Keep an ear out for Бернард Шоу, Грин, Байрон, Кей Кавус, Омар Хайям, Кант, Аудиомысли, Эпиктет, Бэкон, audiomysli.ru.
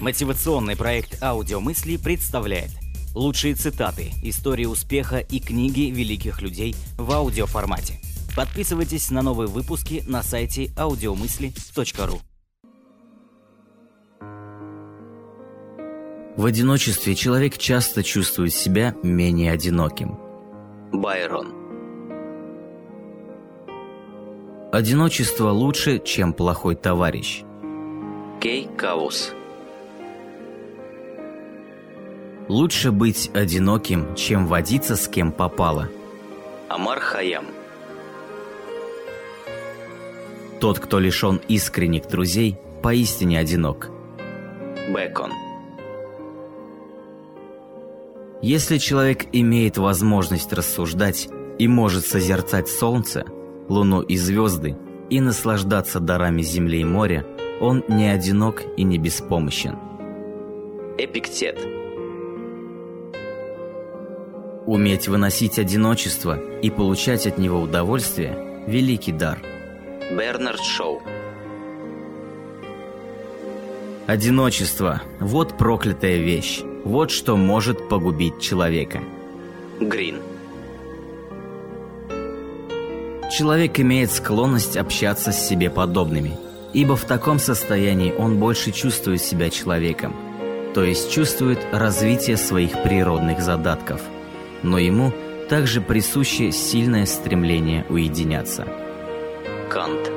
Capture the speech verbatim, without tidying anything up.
Мотивационный проект «Аудиомысли» представляет лучшие цитаты, истории успеха и книги великих людей в аудиоформате. Подписывайтесь на новые выпуски на сайте audiomysli точка ru. В одиночестве человек часто чувствует себя менее одиноким. Байрон. Одиночество лучше, чем плохой товарищ. Кей Кавус. Лучше быть одиноким, чем водиться с кем попало. Омар Хайям. Тот, кто лишен искренних друзей, поистине одинок. Бэкон. Если человек имеет возможность рассуждать и может созерцать солнце, луну и звезды и наслаждаться дарами земли и моря, он не одинок и не беспомощен. Эпиктет. Уметь выносить одиночество и получать от него удовольствие – великий дар. Бернард Шоу. Одиночество – вот проклятая вещь, вот что может погубить человека. Грин. Человек имеет склонность общаться с себе подобными, ибо в таком состоянии он больше чувствует себя человеком, то есть чувствует развитие своих природных задатков, но ему также присуще сильное стремление уединяться. Кант.